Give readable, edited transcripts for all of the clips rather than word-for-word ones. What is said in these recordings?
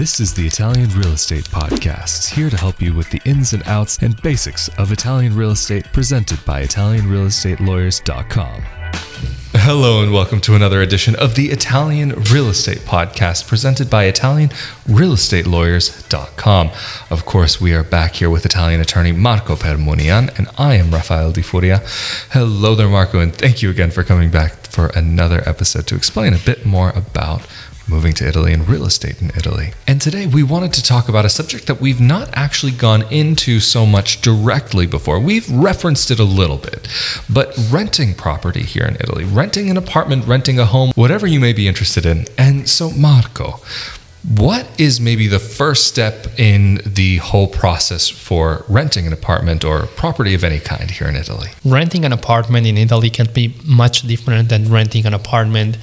This is the Italian Real Estate Podcast, here to help you with the ins and outs and basics of Italian real estate, presented by ItalianRealEstateLawyers.com. Hello and welcome to another edition of the Italian Real Estate Podcast, presented by ItalianRealEstateLawyers.com. Of course, we are back here with Italian attorney Marco Permunian, and I am Rafael Di Furia. Hello there, Marco, and thank you again for coming back for another episode to explain a bit more about moving to Italy and real estate in Italy. And today we wanted to talk about a subject that we've not actually gone into so much directly before. We've referenced it a little bit, but renting property here in Italy, renting an apartment, renting a home, whatever you may be interested in. And so, Marco, what is maybe the first step in the whole process for renting an apartment or property of any kind here in Italy? Renting an apartment in Italy can be much different than renting an apartment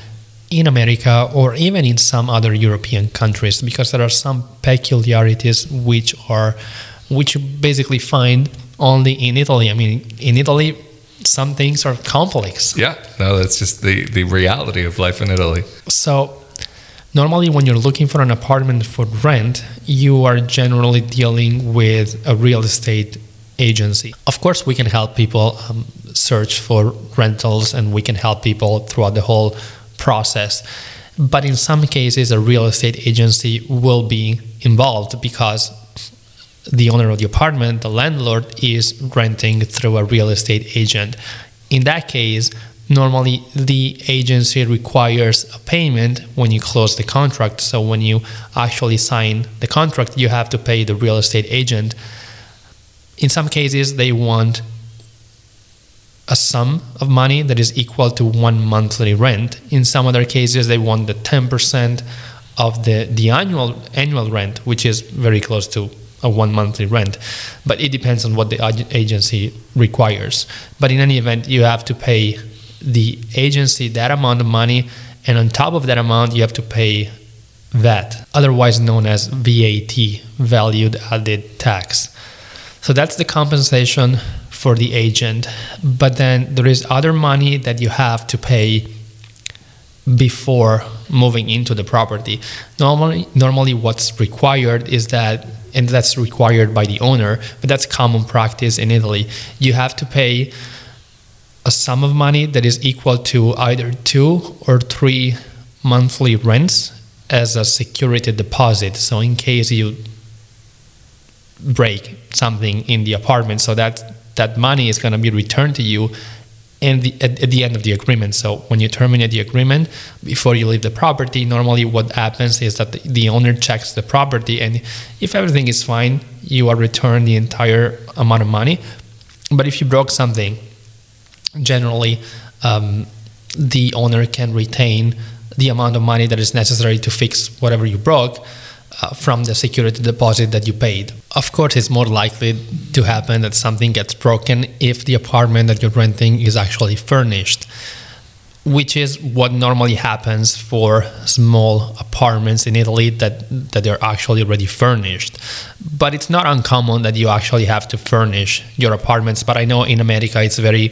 in America or even in some other European countries, because there are some peculiarities which you basically find only in Italy. I mean, in Italy, some things are complex. Yeah, no, that's just the reality of life in Italy. So normally when you're looking for an apartment for rent, you are generally dealing with a real estate agency. Of course, we can help people search for rentals, and we can help people throughout the whole process. But in some cases, a real estate agency will be involved because the owner of the apartment, the landlord, is renting through a real estate agent. In that case, normally the agency requires a payment when you close the contract. So when you actually sign the contract, you have to pay the real estate agent. In some cases, they want a sum of money that is equal to one monthly rent. In some other cases, they want the 10% of the annual rent, which is very close to a one monthly rent. But it depends on what the agency requires. But in any event, you have to pay the agency that amount of money. And on top of that amount, you have to pay VAT, otherwise known as VAT, valued added tax. So that's the compensation for the agent. But then there is other money that you have to pay before moving into the property. Normally what's required is that, and that's required by the owner, but that's common practice in Italy. You have to pay a sum of money that is equal to either 2 or 3 monthly rents as a security deposit. So in case you break something in the apartment, so that money is going to be returned to you at the end of the agreement. So when you terminate the agreement, before you leave the property, normally what happens is that the owner checks the property, and if everything is fine, you are returned the entire amount of money. But if you broke something, generally the owner can retain the amount of money that is necessary to fix whatever you broke from the security deposit that you paid. Of course, it's more likely to happen that something gets broken if the apartment that you're renting is actually furnished, which is what normally happens for small apartments in Italy, that they're actually already furnished. But it's not uncommon that you actually have to furnish your apartments. But I know in America it's very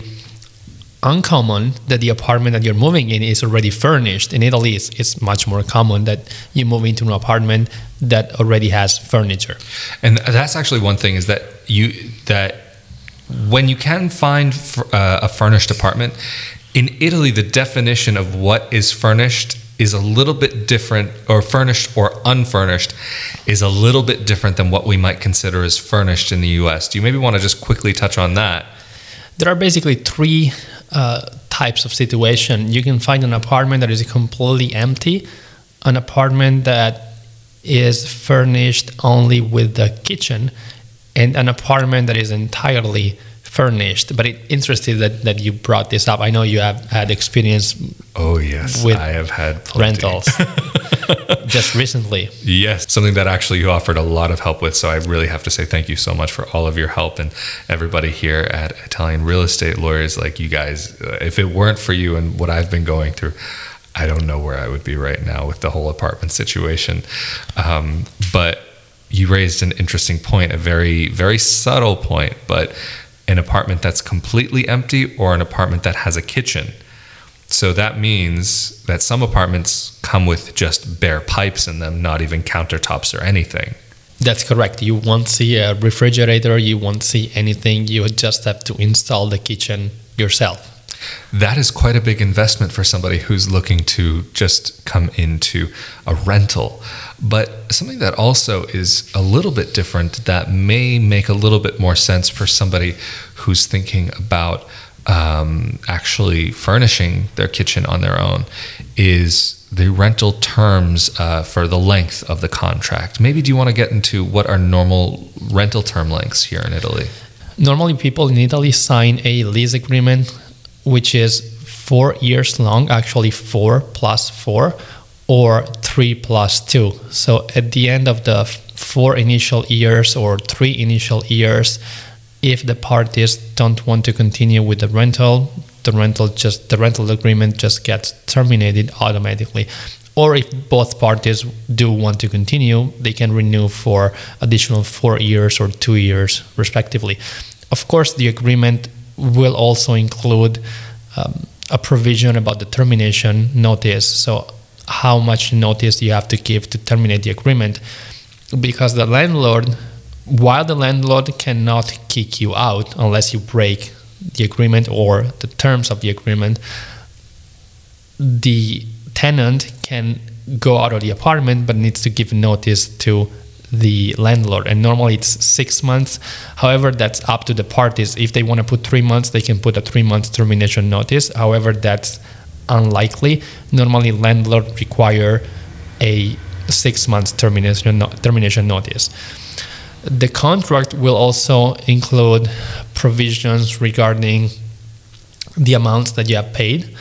uncommon that the apartment that you're moving in is already furnished. In Italy, it's much more common that you move into an apartment that already has furniture. And that's actually one thing, is that when you can find a furnished apartment, in Italy, the definition of what is furnished is a little bit different, or furnished or unfurnished is a little bit different than what we might consider as furnished in the US. Do you maybe want to just quickly touch on that? There are basically three types of situation. You can find an apartment that is completely empty, an apartment that is furnished only with the kitchen, and an apartment that is entirely furnished. But it's interesting that you brought this up. I know you have had experience. Oh yes, with I have had plenty. Rentals just recently. Yes, something that actually you offered a lot of help with. So I really have to say thank you so much for all of your help, and everybody here at Italian Real Estate Lawyers, like you guys, if it weren't for you and what I've been going through, I don't know where I would be right now with the whole apartment situation. But you raised an interesting point, a very, very subtle point, but an apartment that's completely empty or an apartment that has a kitchen. So that means that some apartments come with just bare pipes in them, not even countertops or anything. That's correct. You won't see a refrigerator. You won't see anything. You just have to install the kitchen yourself. That is quite a big investment for somebody who's looking to just come into a rental. But something that also is a little bit different that may make a little bit more sense for somebody who's thinking about actually furnishing their kitchen on their own is the rental terms for the length of the contract. Maybe do you want to get into what are normal rental term lengths here in Italy? Normally people in Italy sign a lease agreement, which is 4 years long, actually 4 plus 4 or 3 plus 2. So at the end of the 4 initial years or 3 initial years, if the parties don't want to continue with the rental, the rental agreement gets terminated automatically. Or if both parties do want to continue, they can renew for additional 4 years or 2 years respectively. Of course, the agreement will also include a provision about the termination notice. So how much notice you have to give to terminate the agreement, because the landlord cannot kick you out unless you break the agreement or the terms of the agreement, the tenant can go out of the apartment but needs to give notice to the landlord. And normally it's 6 months. However, that's up to the parties. If they want to put 3 months, they can put a 3 months termination notice. However, that's unlikely. Normally landlord require a 6 months termination notice. The contract will also include provisions regarding the amounts that you have paid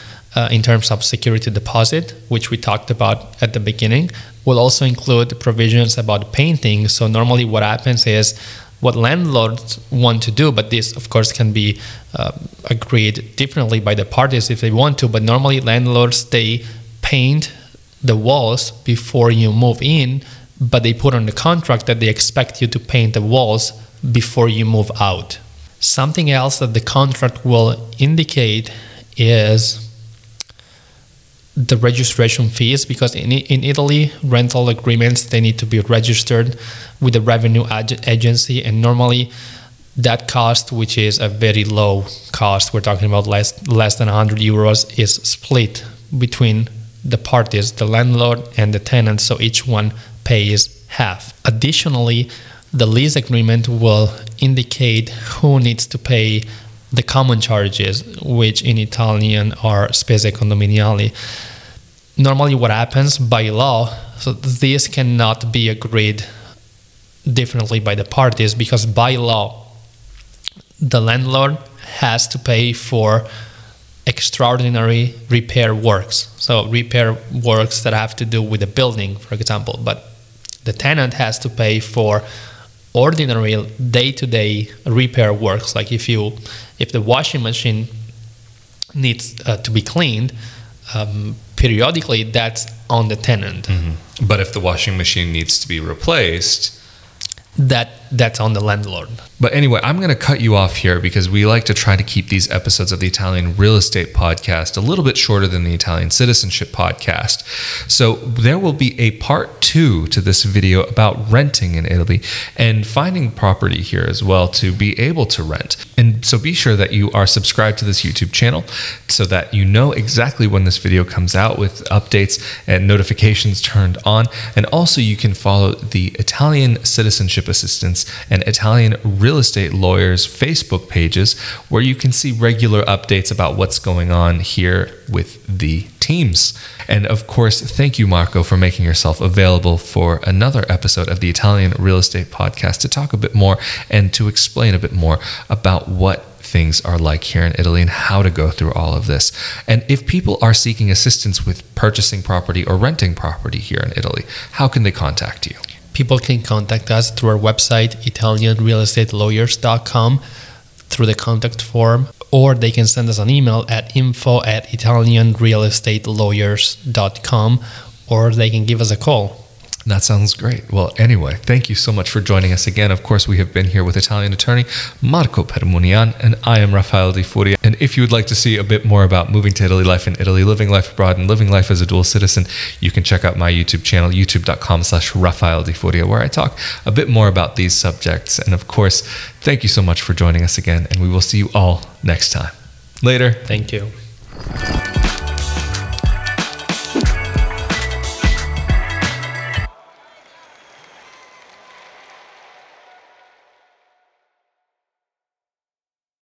in terms of security deposit, which we talked about at the beginning. Will also include provisions about painting. So normally what happens is what landlords want to do, but this of course can be agreed differently by the parties if they want to, but normally landlords, they paint the walls before you move in, but they put on the contract that they expect you to paint the walls before you move out. Something else that the contract will indicate is the registration fees, because in Italy, rental agreements, they need to be registered with the revenue agency, and normally that cost, which is a very low cost, we're talking about less than 100 euros, is split between the parties, the landlord and the tenant, so each one pays half. Additionally, the lease agreement will indicate who needs to pay the common charges, which in Italian are spese condominiali. Normally what happens by law, so this cannot be agreed differently by the parties, because by law, the landlord has to pay for extraordinary repair works. So repair works that have to do with the building, for example, but the tenant has to pay for ordinary day-to-day repair works. Like if the washing machine needs to be cleaned periodically, that's on the tenant. Mm-hmm. But if the washing machine needs to be replaced, that's on the landlord. But anyway, I'm going to cut you off here because we like to try to keep these episodes of the Italian Real Estate Podcast a little bit shorter than the Italian Citizenship Podcast. So there will be a part 2 to this video about renting in Italy and finding property here as well to be able to rent. And so be sure that you are subscribed to this YouTube channel so that you know exactly when this video comes out with updates and notifications turned on. And also you can follow the Italian Citizenship Assistance and Italian Real Estate Lawyers Facebook pages, where you can see regular updates about what's going on here with the teams. And of course, thank you, Marco, for making yourself available for another episode of the Italian Real Estate Podcast to talk a bit more and to explain a bit more about what things are like here in Italy and how to go through all of this. And if people are seeking assistance with purchasing property or renting property here in Italy, how can they contact you? People can contact us through our website, ItalianRealEstateLawyers.com, through the contact form, or they can send us an email at info@ItalianRealEstateLawyers.com, or they can give us a call. That sounds great. Well, anyway, thank you so much for joining us again. Of course, we have been here with Italian attorney Marco Permunian, and I am Rafael Di Furia. And if you would like to see a bit more about moving to Italy, life in Italy, living life abroad, and living life as a dual citizen, you can check out my YouTube channel, youtube.com/Rafael Di Furia, where I talk a bit more about these subjects. And of course, thank you so much for joining us again, and we will see you all next time. Later. Thank you.